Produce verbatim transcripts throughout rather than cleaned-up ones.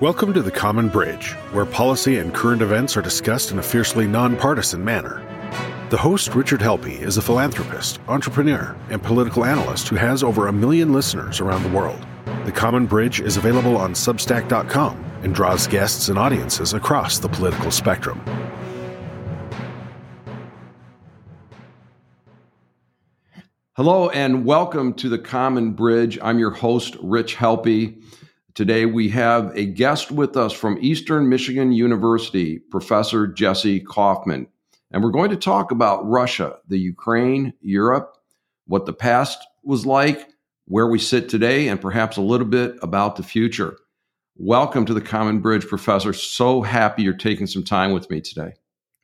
Welcome to The Common Bridge, where policy and current events are discussed in a fiercely nonpartisan manner. The host, Richard Helpie, is a philanthropist, entrepreneur, and political analyst who has over a million listeners around the world. The Common Bridge is available on Substack dot com and draws guests and audiences across the political spectrum. Hello and welcome to The Common Bridge. I'm your host, Rich Helpie. Today we have a guest with us from Eastern Michigan University, Professor Jesse Kaufman. And we're going to talk about Russia, the Ukraine, Europe, what the past was like, where we sit today, and perhaps a little bit about the future. Welcome to The Common Bridge, Professor. So happy you're taking some time with me today.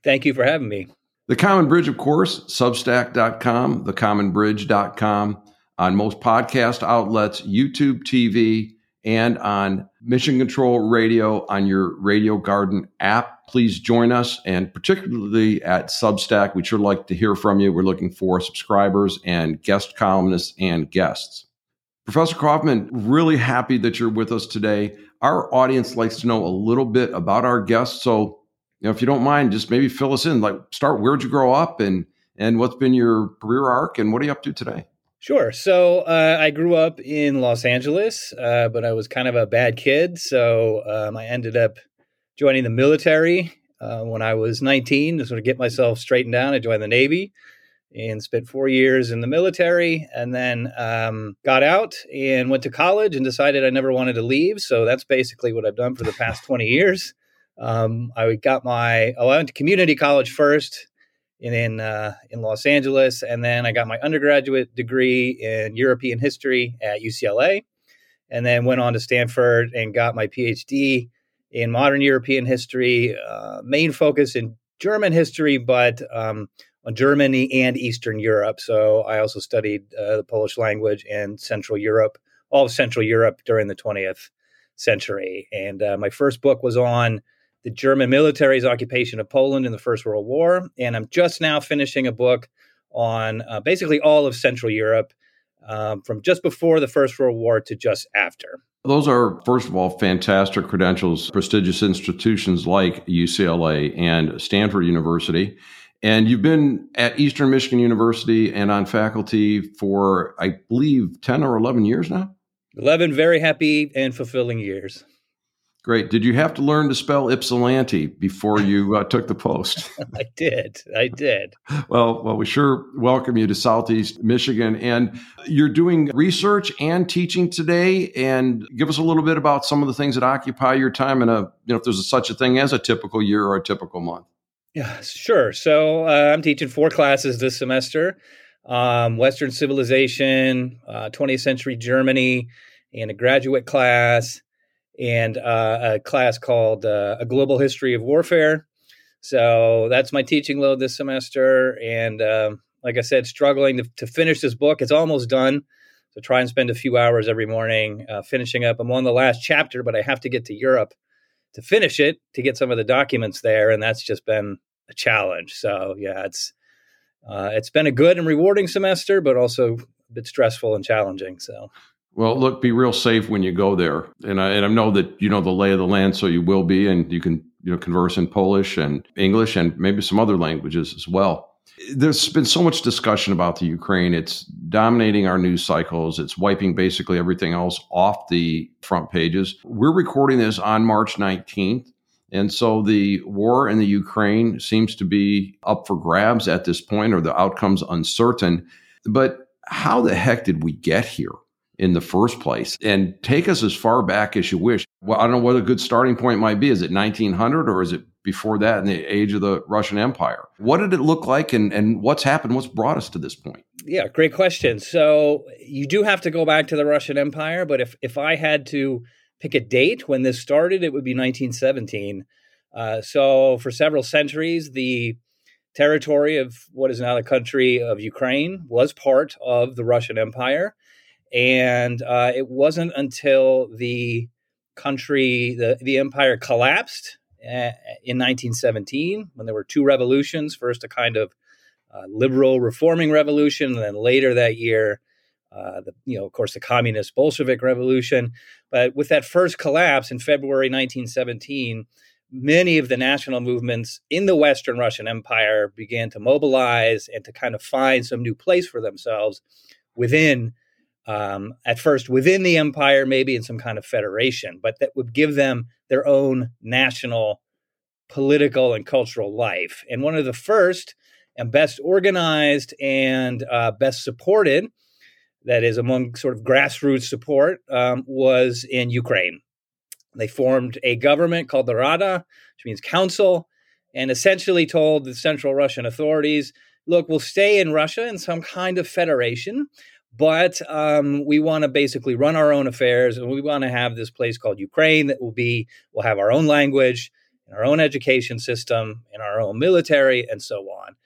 Thank you for having me. The Common Bridge, of course, substack dot com, the common bridge dot com, on most podcast outlets, YouTube T V, and on Mission Control Radio on your Radio Garden app. Please join us, and particularly at Substack. We'd sure like to hear from you. We're looking for subscribers and guest columnists and guests. Professor Kaufman, really happy that you're with us today. Our audience likes to know a little bit about our guests. So, you know, if you don't mind, just maybe fill us in. Like, start where'd you grow up, and and what's been your career arc, and what are you up to today? Sure. So uh, I grew up in Los Angeles, uh, but I was kind of a bad kid. So um, I ended up joining the military uh, when I was nineteen to sort of get myself straightened out. I joined the Navy and spent four years in the military, and then um, got out and went to college and decided I never wanted to leave. So that's basically what I've done for the past twenty years. Um, I got my oh, I went to community college first. In in, uh, in Los Angeles, and then I got my undergraduate degree in European history at U C L A, and then went on to Stanford and got my PhD in modern European history, uh, main focus in German history, but um, on Germany and Eastern Europe. So I also studied uh, the Polish language and Central Europe, all of Central Europe during the twentieth century. And uh, my first book was on the German military's occupation of Poland in the First World War. And I'm just now finishing a book on uh, basically all of Central Europe um, from just before the First World War to just after. Those are, first of all, fantastic credentials, prestigious institutions like U C L A and Stanford University. And you've been at Eastern Michigan University and on faculty for, I believe, ten or eleven years now? eleven very happy and fulfilling years. Great. Did you have to learn to spell Ypsilanti before you uh, took the post? I did. I did. Well, well, we sure welcome you to Southeast Michigan. And you're doing research and teaching today. And give us a little bit about some of the things that occupy your time and, a, you know, if there's a, such a thing as a typical year or a typical month. Yeah, sure. So uh, I'm teaching four classes this semester, um, Western civilization, uh, twentieth century Germany, and a graduate class. And uh, a class called uh, A Global History of Warfare. So that's my teaching load this semester. And uh, like I said, struggling to, to finish this book. It's almost done. So try and spend a few hours every morning uh, finishing up. I'm on the last chapter, but I have to get to Europe to finish it, to get some of the documents there. And that's just been a challenge. So yeah, it's uh, it's been a good and rewarding semester, but also a bit stressful and challenging. So. Well, look, be real safe when you go there. And I, and I know that you know the lay of the land, so you will be, and you can you know converse in Polish and English and maybe some other languages as well. There's been so much discussion about the Ukraine. It's dominating our news cycles. It's wiping basically everything else off the front pages. We're recording this on March nineteenth. And so the war in the Ukraine seems to be up for grabs at this point, or the outcome's uncertain. But how the heck did we get here in the first place? And take us as far back as you wish. Well, I don't know what a good starting point might be. Is it nineteen hundred or is it before that in the age of the Russian Empire? What did it look like and, and what's happened? What's brought us to this point? Yeah, great question. So you do have to go back to the Russian Empire, but if, if I had to pick a date when this started, it would be nineteen seventeen. Uh, so for several centuries, the territory of what is now the country of Ukraine was part of the Russian Empire. And uh, it wasn't until the country, the, the empire collapsed uh, in nineteen seventeen, when there were two revolutions, first a kind of uh, liberal reforming revolution, and then later that year, uh, the, you know, of course, the communist Bolshevik revolution. But with that first collapse in February nineteen seventeen, many of the national movements in the Western Russian Empire began to mobilize and to kind of find some new place for themselves within, um, at first within the empire, maybe in some kind of federation, but that would give them their own national political and cultural life. And one of the first and best organized and uh, best supported, that is among sort of grassroots support, um, was in Ukraine. They formed a government called the Rada, which means council, and essentially told the central Russian authorities, look, we'll stay in Russia in some kind of federation, but um, we want to basically run our own affairs, and we want to have this place called Ukraine that will be, we'll have our own language, and our own education system, and our own military, and so on.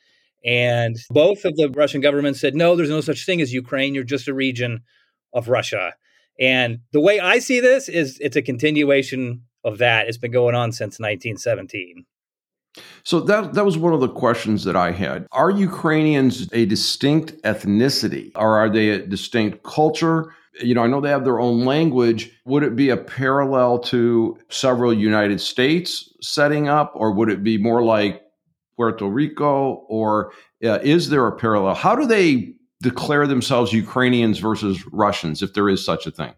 And both of the Russian governments said, no, there's no such thing as Ukraine. You're just a region of Russia. And the way I see this is it's a continuation of that. It's been going on since nineteen seventeen. So that that was one of the questions that I had. Are Ukrainians a distinct ethnicity, or are they a distinct culture? You know, I know they have their own language. Would it be a parallel to several United States setting up, or would it be more like Puerto Rico, or uh, is there a parallel? How do they declare themselves Ukrainians versus Russians, if there is such a thing?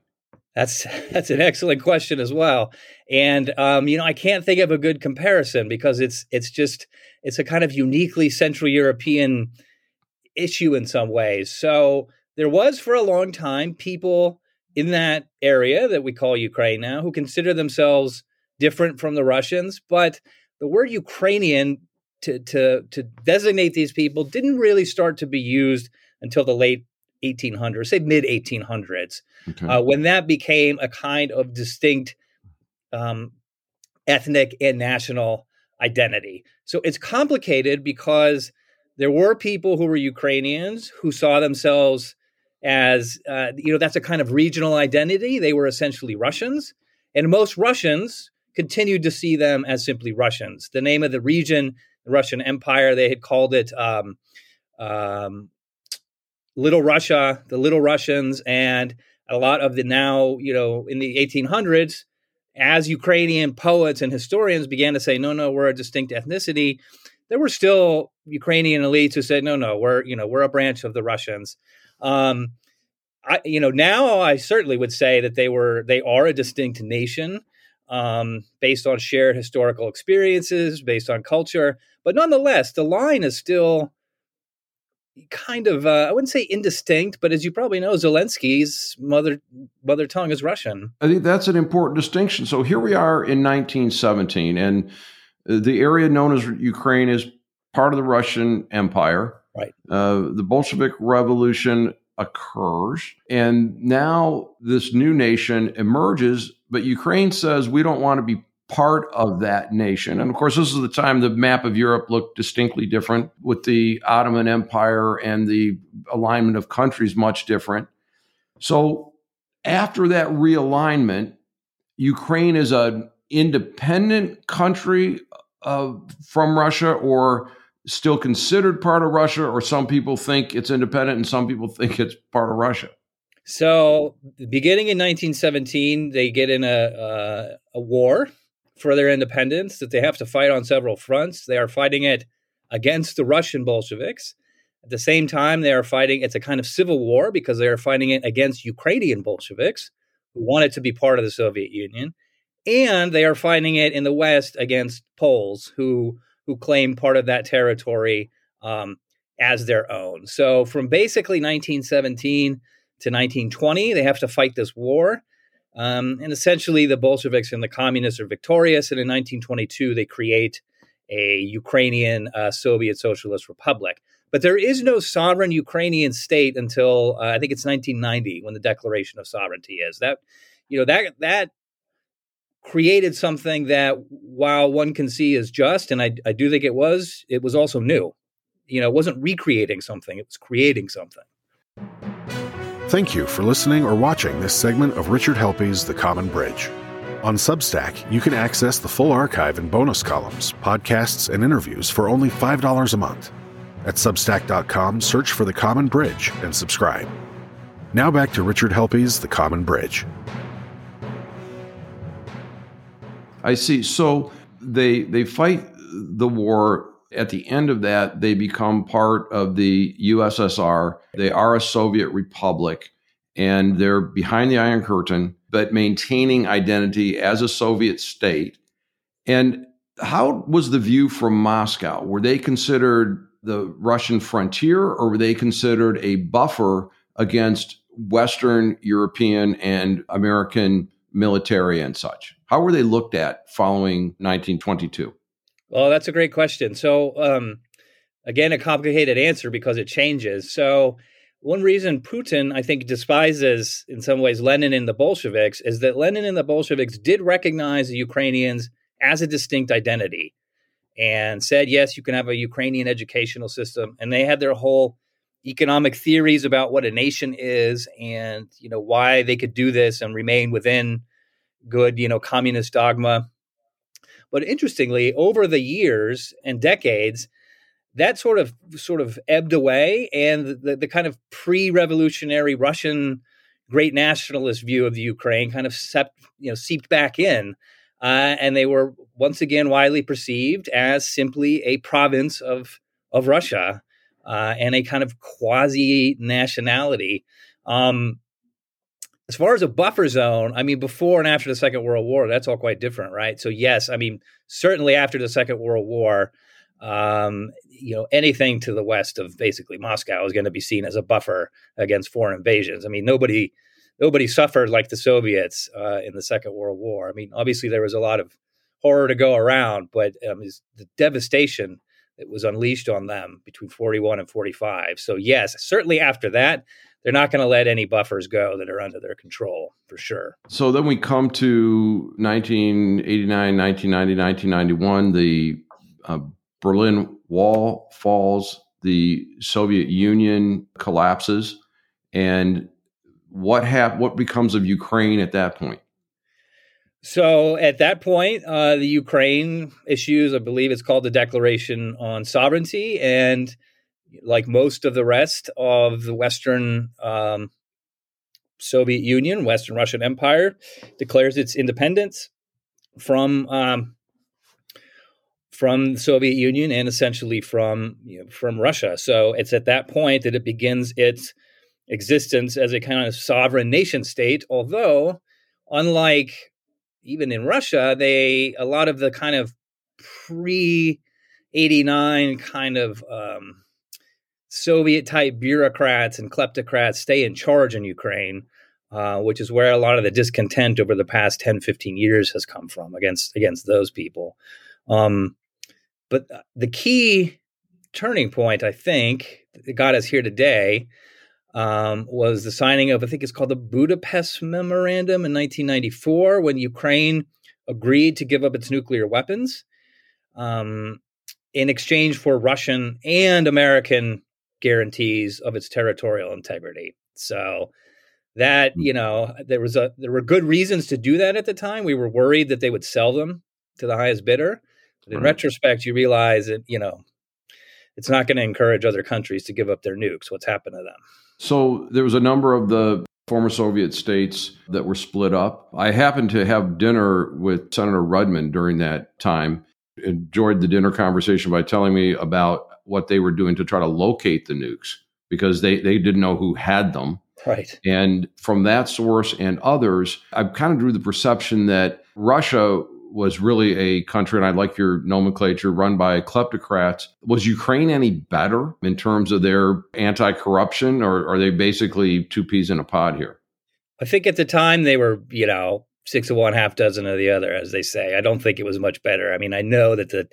That's that's an excellent question as well. And, um, you know, I can't think of a good comparison because it's it's just it's a kind of uniquely Central European issue in some ways. So there was for a long time people in that area that we call Ukraine now who consider themselves different from the Russians. But the word Ukrainian to to, to designate these people didn't really start to be used until the late eighteen hundreds, say mid eighteen hundreds, okay. uh, when that became a kind of distinct um, ethnic and national identity. So it's complicated because there were people who were Ukrainians who saw themselves as, uh, you know, that's a kind of regional identity. They were essentially Russians. And most Russians continued to see them as simply Russians. The name of the region, the Russian Empire, they had called it um, um Little Russia, the Little Russians, and a lot of the now, you know, in the eighteen hundreds, as Ukrainian poets and historians began to say, no, no, we're a distinct ethnicity, there were still Ukrainian elites who said, no, no, we're, you know, we're a branch of the Russians. Um, I, you know, now I certainly would say that they were, they are a distinct nation um, based on shared historical experiences, based on culture. But nonetheless, the line is still kind of, uh, I wouldn't say indistinct, but as you probably know, Zelensky's mother mother tongue is Russian. I think that's an important distinction. So here we are in nineteen seventeen, and the area known as Ukraine is part of the Russian Empire. Right. Uh, the Bolshevik Revolution occurs, and now this new nation emerges, but Ukraine says we don't want to be part of that nation. And of course, this is the time the map of Europe looked distinctly different, with the Ottoman Empire and the alignment of countries much different. So after that realignment, Ukraine is an independent country uh, from Russia, or still considered part of Russia, or some people think it's independent and some people think it's part of Russia. So beginning in nineteen seventeen, they get in a, uh, a war for their independence that they have to fight on several fronts. They are fighting it against the Russian Bolsheviks. At the same time, they are fighting, it's a kind of civil war because they are fighting it against Ukrainian Bolsheviks who want it to be part of the Soviet Union. And they are fighting it in the West against Poles who, who claim part of that territory um, as their own. So from basically nineteen seventeen to nineteen twenty, they have to fight this war. Um, and essentially, the Bolsheviks and the communists are victorious. And in nineteen twenty-two, they create a Ukrainian uh, Soviet Socialist Republic. But there is no sovereign Ukrainian state until uh, I think it's nineteen ninety, when the Declaration of Sovereignty is. That, you know, that that created something that, while one can see is just, and I, I do think it was, it was also new. You know, it wasn't recreating something. It was creating something. Thank you for listening or watching this segment of Richard Helpie's The Common Bridge. On Substack, you can access the full archive and bonus columns, podcasts, and interviews for only five dollars a month. At substack dot com, search for The Common Bridge and subscribe. Now back to Richard Helpie's The Common Bridge. I see. So they they fight the war. At the end of that, they become part of the U S S R. They are a Soviet republic, and they're behind the Iron Curtain, but maintaining identity as a Soviet state. And how was the view from Moscow? Were they considered the Russian frontier, or were they considered a buffer against Western European and American military and such? How were they looked at following nineteen twenty-two? Well, that's a great question. So um, again, a complicated answer because it changes. So one reason Putin, I think, despises in some ways Lenin and the Bolsheviks is that Lenin and the Bolsheviks did recognize the Ukrainians as a distinct identity and said, yes, you can have a Ukrainian educational system. And they had their whole economic theories about what a nation is and, you know, why they could do this and remain within good, you know, communist dogma. But interestingly, over the years and decades, that sort of sort of ebbed away, and the, the kind of pre-revolutionary Russian great nationalist view of the Ukraine kind of sept, you know, seeped back in, uh, and they were once again widely perceived as simply a province of of Russia uh, and a kind of quasi-nationality. Um, As far as a buffer zone, I mean, before and after the Second World War, that's all quite different, right? So yes, I mean, certainly after the Second World War, um, you know, anything to the west of basically Moscow is going to be seen as a buffer against foreign invasions. I mean, nobody nobody suffered like the Soviets uh, in the Second World War. I mean, obviously there was a lot of horror to go around, but um, the devastation that was unleashed on them between forty-one and forty-five. So yes, certainly after that, they're not going to let any buffers go that are under their control, for sure. So then we come to nineteen eighty-nine, nineteen ninety, nineteen ninety-one, the uh, Berlin Wall falls, the Soviet Union collapses. And what hap- what becomes of Ukraine at that point? So at that point, uh, the Ukraine issues, I believe it's called the Declaration on Sovereignty, and like most of the rest of the Western um, Soviet Union, Western Russian Empire, declares its independence from um, from the Soviet Union and essentially from you know, from Russia. So it's at that point that it begins its existence as a kind of sovereign nation state. Although, unlike even in Russia, they a lot of the kind of pre eighty-nine kind of um, Soviet-type bureaucrats and kleptocrats stay in charge in Ukraine, uh, which is where a lot of the discontent over the past ten, fifteen years has come from against against those people. Um, but the key turning point, I think, that got us here today um, was the signing of, I think it's called the Budapest Memorandum in nineteen ninety-four, when Ukraine agreed to give up its nuclear weapons um, in exchange for Russian and American guarantees of its territorial integrity. So that, you know, there was a there were good reasons to do that at the time. We were worried that they would sell them to the highest bidder. But in right. retrospect, you realize that, you know, it's not going to encourage other countries to give up their nukes. What's happened to them? So there was a number of the former Soviet states that were split up. I happened to have dinner with Senator Rudman during that time. Enjoyed the dinner conversation by telling me about what they were doing to try to locate the nukes, because they, they didn't know who had them. Right. And from that source and others, I kind of drew the perception that Russia was really a country, and I like your nomenclature, run by kleptocrats. Was Ukraine any better in terms of their anti-corruption, or are they basically two peas in a pod here? I think at the time they were, you know, six of one, half dozen of the other, as they say. I don't think it was much better. I mean, I know that the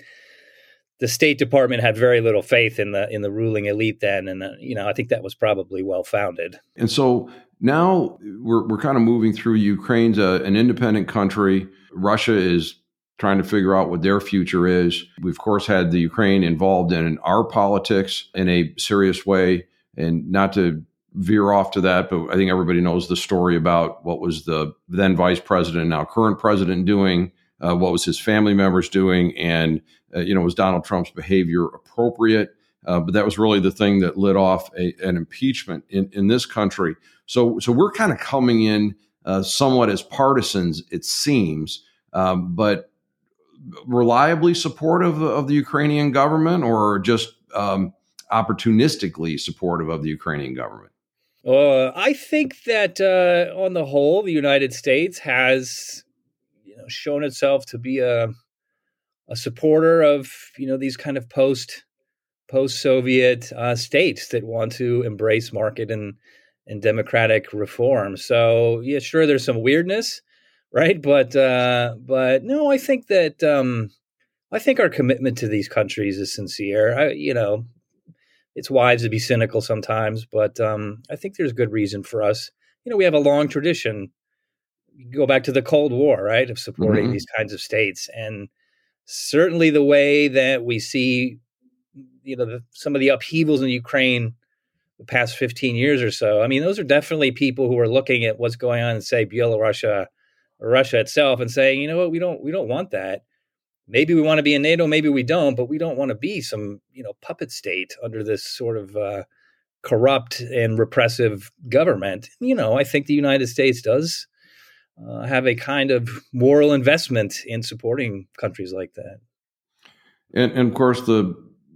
the State Department had very little faith in the in the ruling elite then, and uh, you know, I think that was probably well founded. And so now we're we're kind of moving through Ukraine's uh, an independent country. Russia is trying to figure out what their future is. We've of course had the Ukraine involved in our politics in a serious way, and not to veer off to that, but I think everybody knows the story about what was the then vice president, now current president, doing, uh, what was his family members doing, and uh, you know, was Donald Trump's behavior appropriate? Uh, but that was really the thing that lit off a, an impeachment in, in this country. So so we're kind of coming in uh, somewhat as partisans, it seems, um, but reliably supportive of the Ukrainian government, or just um, opportunistically supportive of the Ukrainian government? Uh, I think that uh, on the whole, the United States has, you know, shown itself to be a a supporter of, you know, these kind of post post Soviet uh, states that want to embrace market and and democratic reform. So yeah, sure, there's some weirdness, right? But uh, but no, I think that um, I think our commitment to these countries is sincere. I, you know. It's wise to be cynical sometimes, but um, I think there's good reason for us. You know, we have a long tradition. You go back to the Cold War, right, of supporting mm-hmm. these kinds of states. And certainly the way that we see, you know, the, some of the upheavals in Ukraine the past fifteen years or so, I mean, those are definitely people who are looking at what's going on in, say, Bielorussia or Russia itself and saying, you know what, we don't, we don't want that. Maybe we want to be in NATO, maybe we don't, but we don't want to be some, you know, puppet state under this sort of uh, corrupt and repressive government. You know, I think the United States does uh, have a kind of moral investment in supporting countries like that. And, and of course, the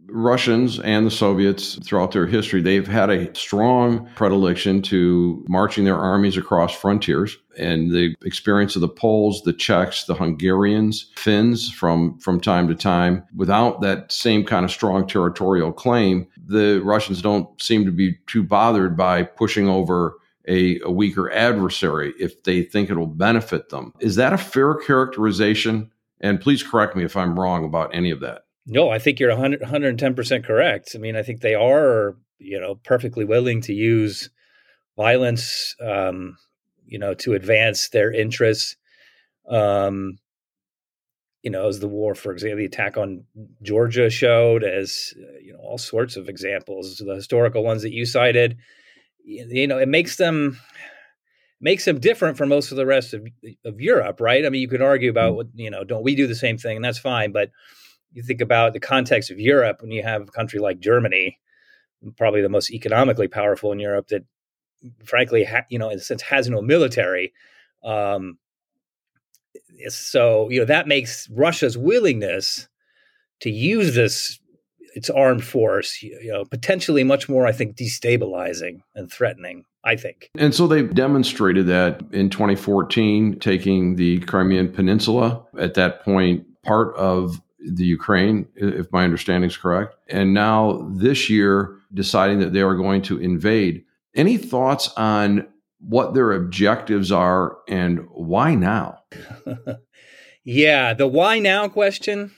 Russians and the Soviets throughout their history, they've had a strong predilection to marching their armies across frontiers. And the experience of the Poles, the Czechs, the Hungarians, Finns from, from time to time, without that same kind of strong territorial claim, the Russians don't seem to be too bothered by pushing over a, a weaker adversary if they think it'll benefit them. Is that a fair characterization? And please correct me if I'm wrong about any of that. No, I think you're one hundred ten percent correct. I mean, I think they are, you know, perfectly willing to use violence, um, you know, to advance their interests. Um, you know, as the war, for example, the attack on Georgia showed, as, you know, all sorts of examples, the historical ones that you cited, you know, it makes them makes them different from most of the rest of, of Europe, right? I mean, you could argue about, what, you know, don't we do the same thing? And that's fine, but you think about the context of Europe when you have a country like Germany, probably the most economically powerful in Europe, that frankly, ha- you know, in a sense, has no military. Um, so, you know, that makes Russia's willingness to use this, its armed force, you, you know, potentially much more, I think, destabilizing and threatening, I think. And so they've demonstrated that in twenty fourteen, taking the Crimean Peninsula, at that point, part of the Ukraine, if my understanding is correct, and now this year deciding that they are going to invade. Any thoughts on what their objectives are and why now? Yeah, the why now question,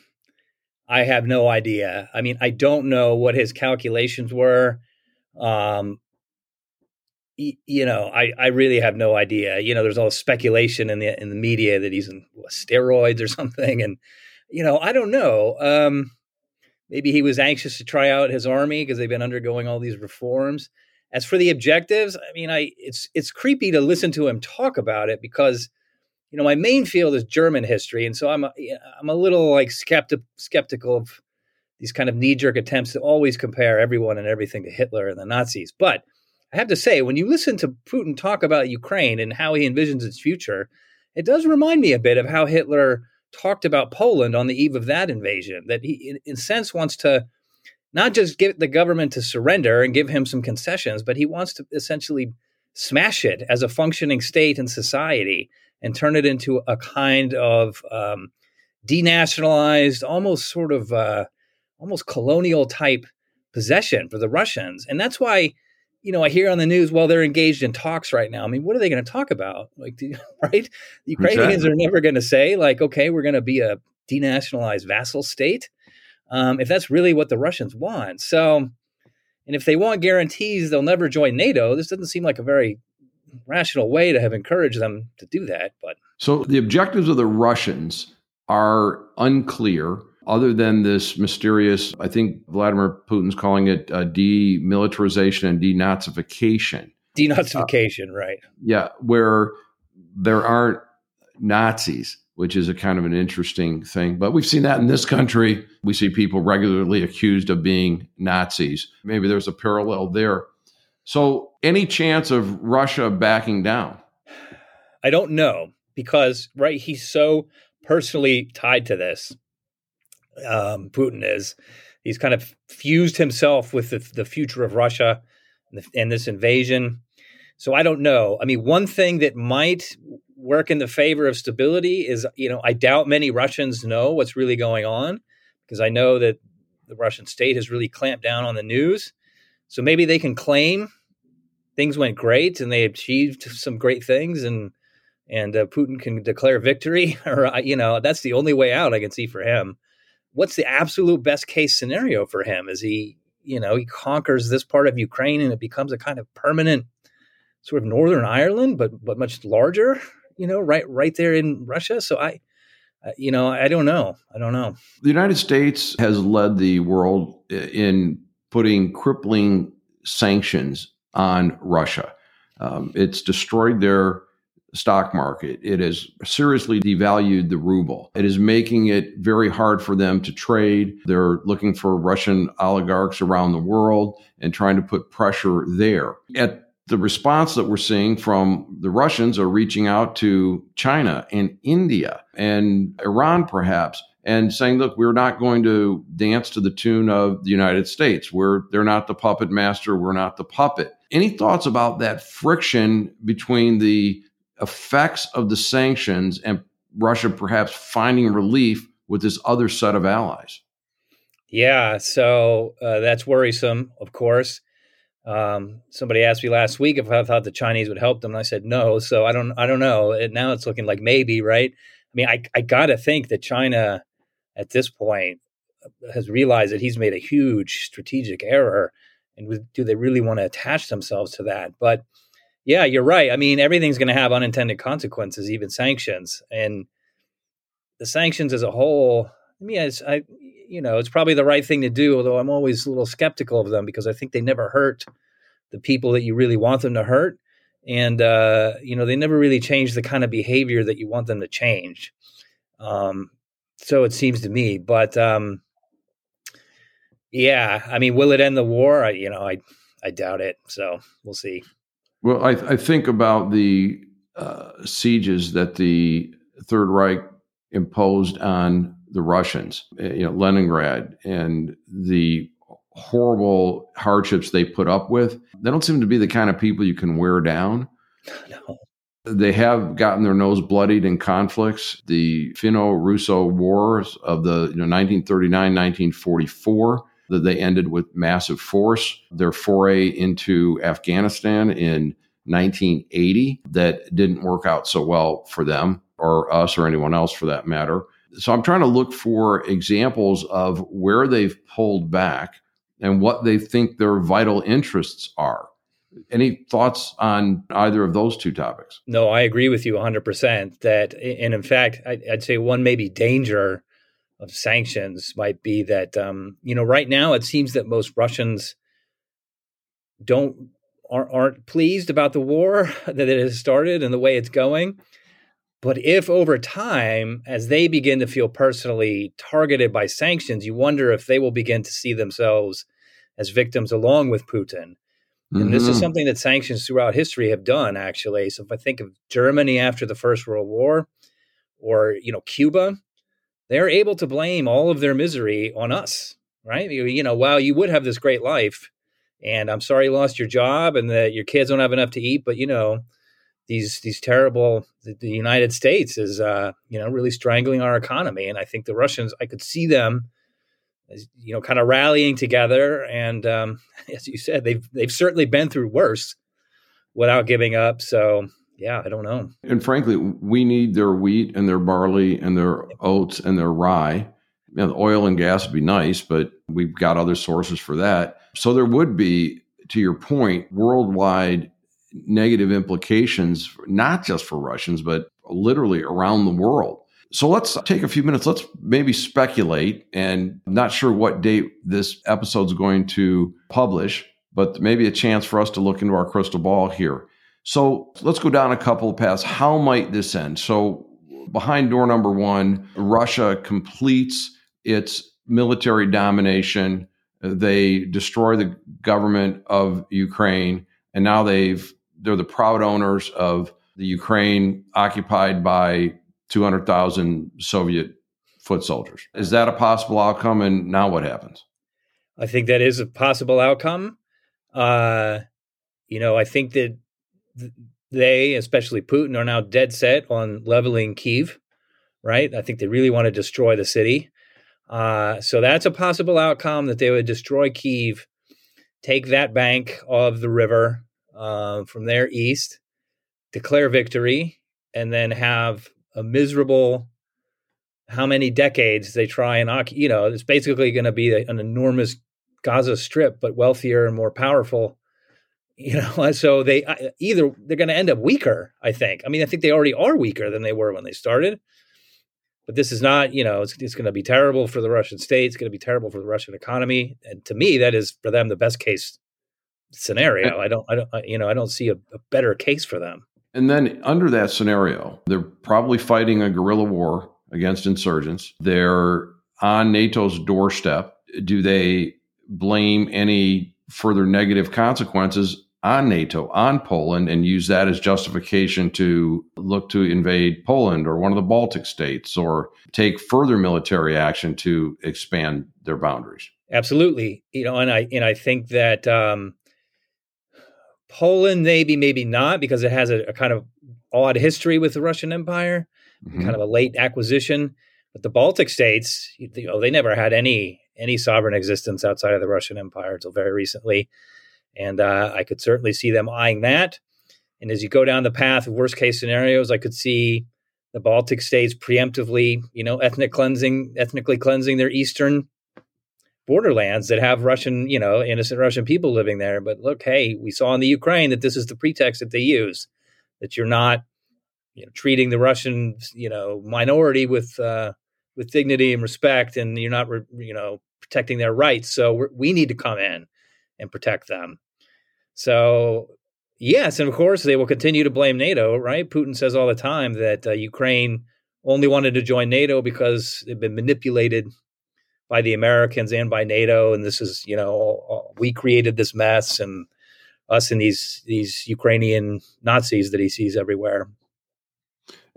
I have no idea. I mean, I don't know what his calculations were. Um, y- you know, I, I really have no idea. You know, there's all speculation in the in the media that he's on steroids or something, and you know, I don't know. Um, maybe he was anxious to try out his army because they've been undergoing all these reforms. As for the objectives, I mean, I it's it's creepy to listen to him talk about it because, you know, my main field is German history, and so I'm a, I'm a little like skepti- skeptical of these kind of knee-jerk attempts to always compare everyone and everything to Hitler and the Nazis. But I have to say, when you listen to Putin talk about Ukraine and how he envisions its future, it does remind me a bit of how Hitler talked about Poland on the eve of that invasion, that he, in, in a sense, wants to not just get the government to surrender and give him some concessions, but he wants to essentially smash it as a functioning state and society and turn it into a kind of um, denationalized, almost sort of uh, almost colonial type possession for the Russians. And that's why, you know, I hear on the news, well, they're engaged in talks right now. I mean, what are they going to talk about? Like, do, right? The Ukrainians exactly. are never going to say, like, okay, we're going to be a denationalized vassal state, um, if that's really what the Russians want. So, and if they want guarantees they'll never join NATO, this doesn't seem like a very rational way to have encouraged them to do that. But so the objectives of the Russians are unclear, other than this mysterious, I think Vladimir Putin's calling it uh, demilitarization and denazification. Denazification, uh, right. Yeah, where there aren't Nazis, which is a kind of an interesting thing. But we've seen that in this country. We see people regularly accused of being Nazis. Maybe there's a parallel there. So any chance of Russia backing down? I don't know, because, right, he's so personally tied to this. Um, Putin is. He's kind of fused himself with the, the future of Russia and, the, and this invasion. So I don't know. I mean, one thing that might work in the favor of stability is, you know, I doubt many Russians know what's really going on, because I know that the Russian state has really clamped down on the news. So maybe they can claim things went great and they achieved some great things, and and uh, Putin can declare victory. Or, you know, that's the only way out I can see for him. What's the absolute best case scenario for him? Is he, you know, he conquers this part of Ukraine and it becomes a kind of permanent sort of Northern Ireland, but but much larger, you know, right right there in Russia. So I, uh, you know, I don't know. I don't know. The United States has led the world in putting crippling sanctions on Russia. Um, it's destroyed their stock market. It has seriously devalued the ruble. It is making it very hard for them to trade. They're looking for Russian oligarchs around the world and trying to put pressure there. At the response that we're seeing from the Russians are reaching out to China and India and Iran, perhaps, and saying, look, we're not going to dance to the tune of the United States. We're, they're not the puppet master. We're not the puppet. Any thoughts about that friction between the effects of the sanctions and Russia perhaps finding relief with this other set of allies? Yeah, so uh, that's worrisome, of course. Um, somebody asked me last week if I thought the Chinese would help them, and I said no. So I don't, I don't know. And now it's looking like maybe, right? I mean, I, I gotta think that China, at this point, has realized that he's made a huge strategic error, and do they really want to attach themselves to that? But yeah, you're right. I mean, everything's going to have unintended consequences, even sanctions. And the sanctions as a whole, I mean, it's, I, you know, it's probably the right thing to do, although I'm always a little skeptical of them, because I think they never hurt the people that you really want them to hurt. And, uh, you know, they never really change the kind of behavior that you want them to change. Um, so it seems to me. But, um, yeah, I mean, will it end the war? I, you know, I, I doubt it. So we'll see. Well, I, I think about the uh, sieges that the Third Reich imposed on the Russians, you know, Leningrad, and the horrible hardships they put up with. They don't seem to be the kind of people you can wear down. No. They have gotten their nose bloodied in conflicts. The Finno-Russo Wars of the you know, nineteen thirty-nine, nineteen forty-four that they ended with massive force, their foray into Afghanistan in nineteen eighty that didn't work out so well for them or us or anyone else for that matter. So I'm trying to look for examples of where they've pulled back and what they think their vital interests are. Any thoughts on either of those two topics? No, I agree with you one hundred percent that, and in fact, I'd say one maybe danger of sanctions might be that, um, you know, right now it seems that most Russians don't aren't, aren't pleased about the war that it has started and the way it's going. But if over time, as they begin to feel personally targeted by sanctions, you wonder if they will begin to see themselves as victims along with Putin. Mm-hmm. And this is something that sanctions throughout history have done, actually. So if I think of Germany after the First World War, or, you know, Cuba, they're able to blame all of their misery on us, right? You, you know, wow, you would have this great life, and I'm sorry you lost your job and that your kids don't have enough to eat, but, you know, these these terrible, the, the United States is, uh, you know, really strangling our economy. And I think the Russians, I could see them, as, you know, kind of rallying together. And um, as you said, they've they've certainly been through worse without giving up. So yeah, I don't know. And frankly, we need their wheat and their barley and their oats and their rye. You know, the oil and gas would be nice, but we've got other sources for that. So there would be, to your point, worldwide negative implications, not just for Russians, but literally around the world. So let's take a few minutes. Let's maybe speculate, and I'm not sure what date this episode's going to publish, but maybe a chance for us to look into our crystal ball here. So let's go down a couple of paths. How might this end? So behind door number one, Russia completes its military domination. They destroy the government of Ukraine. And now they've they're the proud owners of the Ukraine occupied by two hundred thousand Soviet foot soldiers. Is that a possible outcome? And now what happens? I think that is a possible outcome. Uh, you know, I think that they, especially Putin, are now dead set on leveling Kyiv, right? I think they really want to destroy the city. Uh, so that's a possible outcome, that they would destroy Kyiv, take that bank of the river uh, from their east, declare victory, and then have a miserable, how many decades they try and, you know, it's basically going to be a, an enormous Gaza Strip, but wealthier and more powerful, you know, so they either they're going to end up weaker, I think. I mean, I think they already are weaker than they were when they started. But this is not, you know, it's, it's going to be terrible for the Russian state. It's going to be terrible for the Russian economy. And to me, that is for them the best case scenario. I don't, I don't, you know, I don't see a, a better case for them. And then under that scenario, they're probably fighting a guerrilla war against insurgents. They're on NATO's doorstep. Do they blame any further negative consequences on NATO, on Poland, and use that as justification to look to invade Poland or one of the Baltic states, or take further military action to expand their boundaries? Absolutely. You know, and I and I think that um, Poland, maybe, maybe not, because it has a, a kind of odd history with the Russian Empire, mm-hmm. kind of a late acquisition. But the Baltic states, you know, they never had any any sovereign existence outside of the Russian Empire until very recently. And uh, I could certainly see them eyeing that. And as you go down the path of worst case scenarios, I could see the Baltic states preemptively, you know, ethnic cleansing, ethnically cleansing their eastern borderlands that have Russian, you know, innocent Russian people living there. But look, hey, we saw in the Ukraine that this is the pretext that they use, that you're not, you know, treating the Russian, you know, minority with uh, with dignity and respect, and you're not, re- you know, protecting their rights. So we're, we need to come in and protect them. So, yes, and of course, they will continue to blame NATO, right? Putin says all the time that uh, Ukraine only wanted to join NATO because they've been manipulated by the Americans and by NATO. And this is, you know, all, all, we created this mess, and us and these these Ukrainian Nazis that he sees everywhere.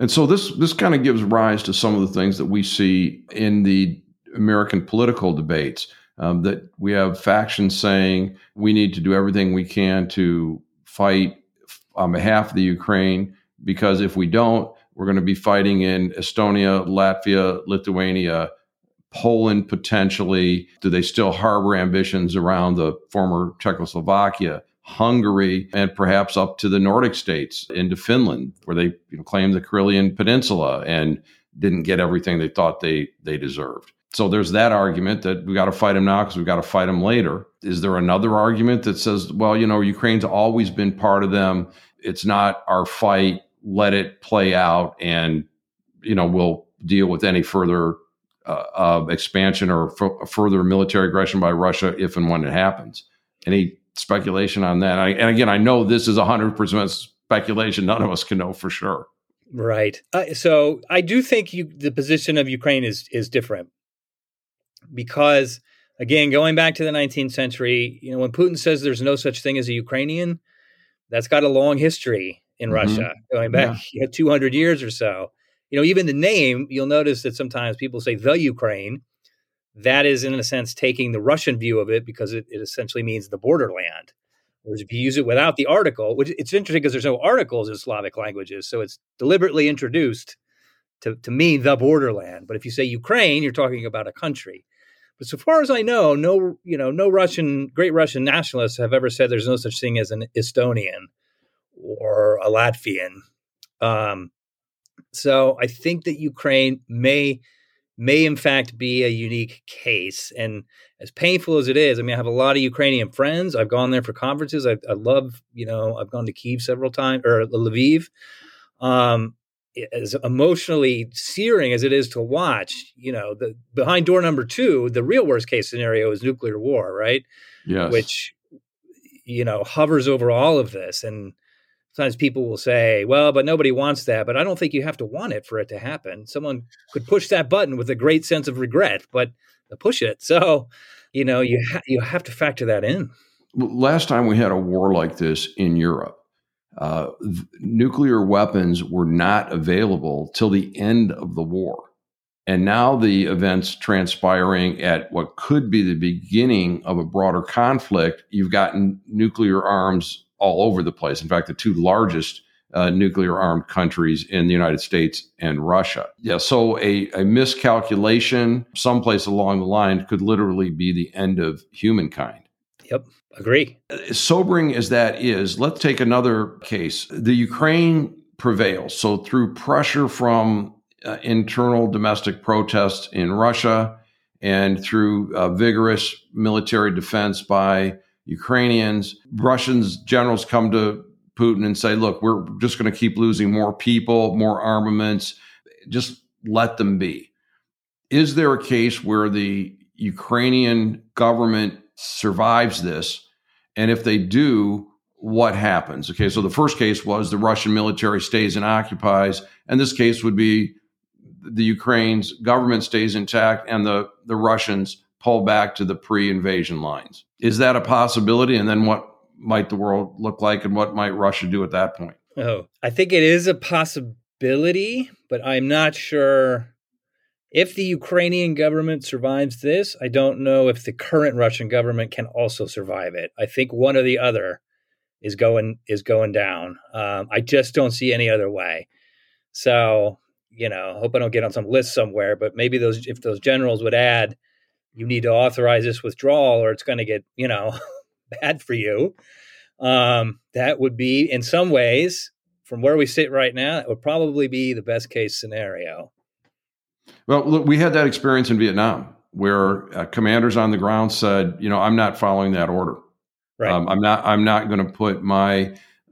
And so this this kind of gives rise to some of the things that we see in the American political debates. Um, that we have factions saying we need to do everything we can to fight on behalf of the Ukraine, because if we don't, we're going to be fighting in Estonia, Latvia, Lithuania, Poland potentially. Do they still harbor ambitions around the former Czechoslovakia, Hungary, and perhaps up to the Nordic states, into Finland, where they you know, claimed the Karelian Peninsula and didn't get everything they thought they they deserved? So there's that argument that we got to fight them now because we've got to fight them later. Is there another argument that says, well, you know, Ukraine's always been part of them. It's not our fight. Let it play out, and, you know, we'll deal with any further uh, uh, expansion or f- further military aggression by Russia if and when it happens. Any speculation on that? I, and again, I know this is one hundred percent speculation. None of us can know for sure. Right. Uh, so I do think you, the position of Ukraine is is different. Because, again, going back to the nineteenth century, you know, when Putin says there's no such thing as a Ukrainian, that's got a long history in mm-hmm. Russia, going back yeah. you know, two hundred years or so. You know, even the name, you'll notice that sometimes people say the Ukraine. That is, in a sense, taking the Russian view of it, because it, it essentially means the borderland. Whereas if you use it without the article, which it's interesting because there's no articles in Slavic languages, so it's deliberately introduced to, to mean the borderland. But if you say Ukraine, you're talking about a country. But so far as I know, no, you know, no Russian, great Russian nationalists have ever said there's no such thing as an Estonian or a Latvian. Um, so I think that Ukraine may, may in fact be a unique case. And as painful as it is, I mean, I have a lot of Ukrainian friends. I've gone there for conferences. I, I love, you know, I've gone to Kyiv several times, or Lviv. Um, As emotionally searing as it is to watch, you know, the behind door number two, the real worst case scenario is nuclear war, right? Yes. Which, you know, hovers over all of this. And sometimes people will say, well, but nobody wants that. But I don't think you have to want it for it to happen. Someone could push that button with a great sense of regret, but push it. So, you know, you ha- you have to factor that in. last time we had a war like this in Europe, uh, nuclear weapons were not available till the end of the war. And now the events transpiring at what could be the beginning of a broader conflict, you've gotten nuclear arms all over the place. In fact, the two largest uh, nuclear armed countries in the United States and Russia. Yeah, so a, a miscalculation someplace along the line could literally be the end of humankind. Yep, agree. As sobering as that is, let's take another case. The Ukraine prevails. So through pressure from Uh, internal domestic protests in Russia and through uh, vigorous military defense by Ukrainians, Russians generals come to Putin and say, look, we're just going to keep losing more people, more armaments. Just let them be. Is there a case where the Ukrainian government survives this? And if they do, what happens? Okay, so the first case was the Russian military stays and occupies. And this case would be the Ukraine's government stays intact and the, the Russians pull back to the pre-invasion lines. Is that a possibility? And then what might the world look like and what might Russia do at that point? Oh, I think it is a possibility, but I'm not sure if the Ukrainian government survives this. I don't know if the current Russian government can also survive it. I think one or the other is going is going down. Um, I just don't see any other way. So, you know, hope I don't get on some list somewhere, but maybe those, if those generals would add, you need to authorize this withdrawal or it's going to get, you know, bad for you. Um, that would be, in some ways, from where we sit right now, it would probably be the best case scenario. Well, look, we had that experience in Vietnam where uh, commanders on the ground said, you know, I'm not following that order. Right. Um, I'm not, I'm not going to put my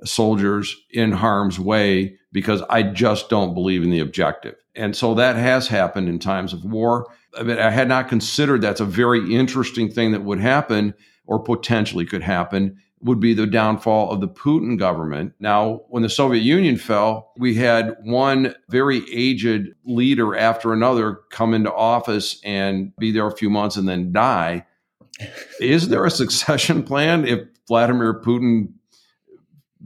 soldiers in harm's way because I just don't believe in the objective. And so that has happened in times of war. I mean, I had not considered that's a very interesting thing that would happen or potentially could happen would be the downfall of the Putin government. Now, when the Soviet Union fell, we had one very aged leader after another come into office and be there a few months and then die. Is there a succession plan if Vladimir Putin,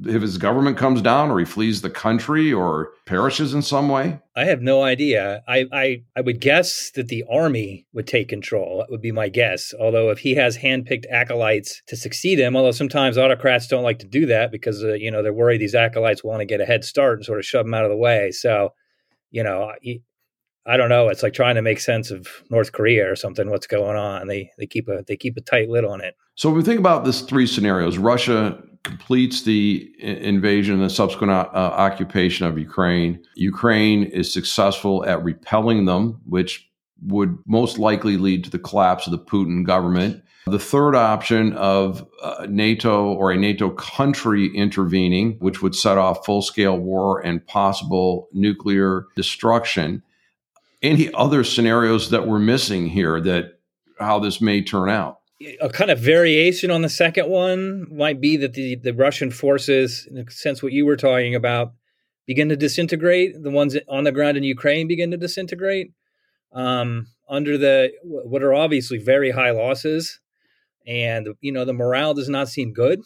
if his government comes down or he flees the country or perishes in some way? I have no idea. I, I, I would guess that the army would take control. That would be my guess. Although if he has handpicked acolytes to succeed him, although sometimes autocrats don't like to do that because, uh, you know, they're worried these acolytes want to get a head start and sort of shove them out of the way. So, you know, he, I don't know. It's like trying to make sense of North Korea or something. What's going on? They they keep a they keep a tight lid on it. So when we think about these three scenarios, Russia completes the invasion and the subsequent uh, occupation of Ukraine. Ukraine is successful at repelling them, which would most likely lead to the collapse of the Putin government. The third option of uh, NATO or a NATO country intervening, which would set off full-scale war and possible nuclear destruction. Any other scenarios that we're missing here that how this may turn out? A kind of variation on the second one might be that the, the Russian forces, in a sense what you were talking about, begin to disintegrate. The ones on the ground in Ukraine begin to disintegrate um, under the what are obviously very high losses. And, you know, the morale does not seem good.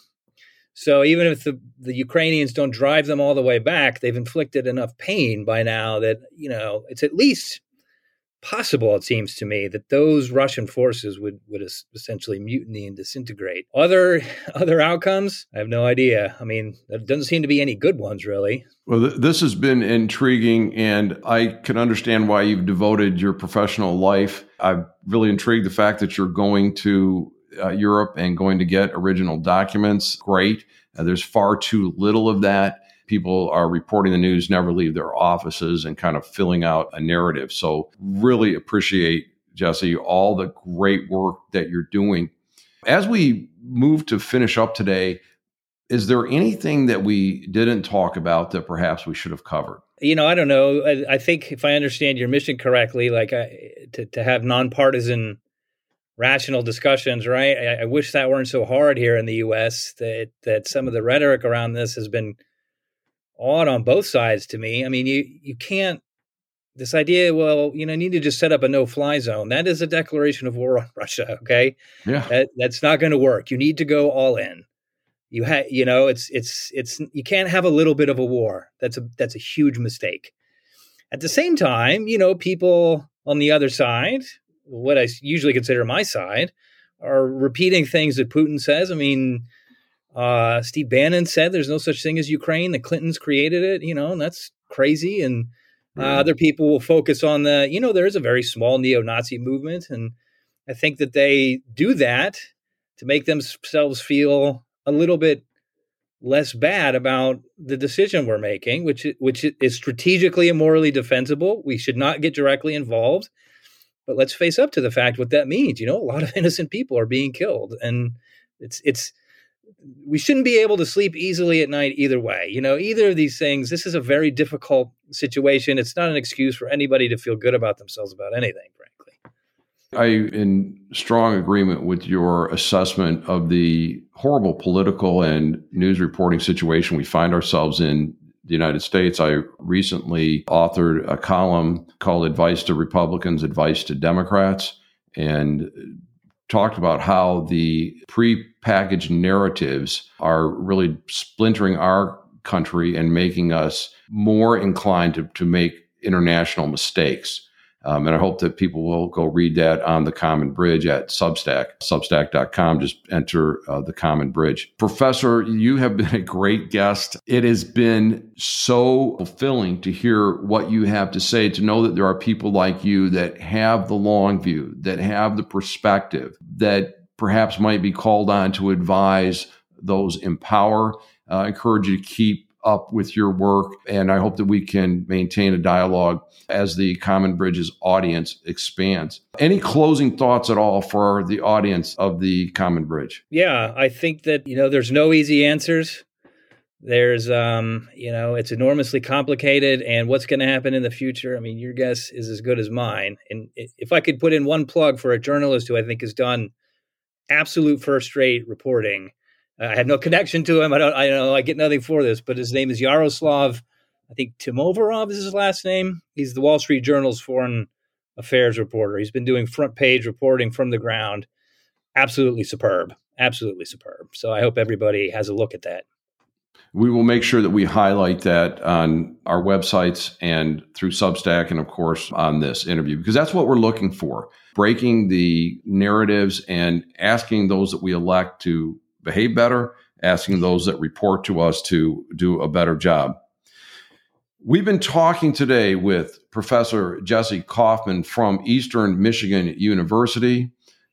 So even if the, the Ukrainians don't drive them all the way back, they've inflicted enough pain by now that, you know, it's at least possible, it seems to me, that those Russian forces would would essentially mutiny and disintegrate. Other other outcomes, I have no idea. I mean, there doesn't seem to be any good ones, really. Well, th- this has been intriguing, and I can understand why you've devoted your professional life. I'm really intrigued the fact that you're going to uh, Europe and going to get original documents. Great. Uh, there's far too little of that. People are reporting the news, never leave their offices, and kind of filling out a narrative. So really appreciate, Jesse, all the great work that you're doing. As we move to finish up today, is there anything that we didn't talk about that perhaps we should have covered? You know, I don't know. I, I think if I understand your mission correctly, like I, to, to have nonpartisan rational discussions, right? I, I wish that weren't so hard here in the U S, that that some of the rhetoric around this has been odd on both sides to me. I mean, you you can't This idea, well, you know, need to just set up a no-fly zone. That is a declaration of war on Russia. Okay, yeah, that, that's not going to work. You need to go all in. You ha- you know, it's it's it's you can't have a little bit of a war. That's a that's a huge mistake. At the same time, you know, people on the other side, what I usually consider my side, are repeating things that Putin says. I mean, uh, Steve Bannon said there's no such thing as Ukraine. The Clintons created it. You know, and that's crazy. And Uh, other people will focus on the, you know, there is a very small neo-Nazi movement. And I think that they do that to make themselves feel a little bit less bad about the decision we're making, which, which is strategically and morally defensible. We should not get directly involved. But let's face up to the fact what that means. You know, a lot of innocent people are being killed. And it's it's we shouldn't be able to sleep easily at night either way. You know, either of these things, this is a very difficult situation. It's not an excuse for anybody to feel good about themselves about anything, frankly. I'm in strong agreement with your assessment of the horrible political and news reporting situation we find ourselves in the United States. I recently authored a column called Advice to Republicans, Advice to Democrats, and talked about how the prepackaged narratives are really splintering our country and making us more inclined to, to make international mistakes. Um, and I hope that people will go read that on The Common Bridge at Substack, substack dot com. Just enter uh, The Common Bridge. Professor, you have been a great guest. It has been so fulfilling to hear what you have to say, to know that there are people like you that have the long view, that have the perspective, that perhaps might be called on to advise those in power. Uh, I encourage you to keep up with your work, and I hope that we can maintain a dialogue as the Common Bridge's audience expands. Any closing thoughts at all for the audience of the Common Bridge? Yeah, I think that, you know, there's no easy answers. There's, um, you know, it's enormously complicated, and what's going to happen in the future, I mean, your guess is as good as mine. And if I could put in one plug for a journalist who I think has done absolute first-rate reporting, I have no connection to him. I don't. I know. I get nothing for this. But his name is Yaroslav. I think Timovarov is his last name. He's the Wall Street Journal's foreign affairs reporter. He's been doing front page reporting from the ground. Absolutely superb. Absolutely superb. So I hope everybody has a look at that. We will make sure that we highlight that on our websites and through Substack, and of course on this interview, because that's what we're looking for: breaking the narratives and asking those that we elect to behave better, asking those that report to us to do a better job. We've been talking today with Professor Jesse Kaufman from Eastern Michigan University,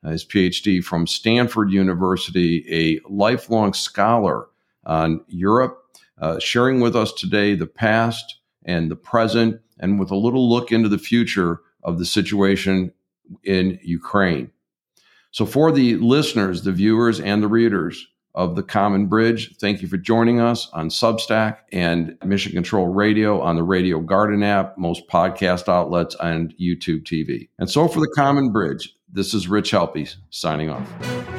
his PhD from Stanford University, a lifelong scholar on Europe, uh, sharing with us today the past and the present, and with a little look into the future of the situation in Ukraine. So for the listeners, the viewers, and the readers of The Common Bridge, thank you for joining us on Substack and Mission Control Radio, on the Radio Garden app, most podcast outlets, and YouTube T V. And so for The Common Bridge, this is Rich Helpie signing off.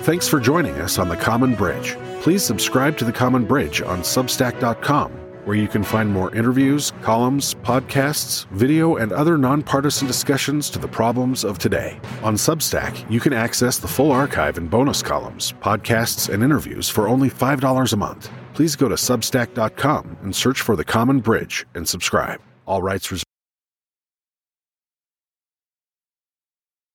Thanks for joining us on The Common Bridge. Please subscribe to The Common Bridge on substack dot com, where you can find more interviews, columns, podcasts, video, and other nonpartisan discussions to the problems of today. On Substack, you can access the full archive and bonus columns, podcasts, and interviews for only five dollars a month. Please go to substack dot com and search for The Common Bridge and subscribe. All rights reserved.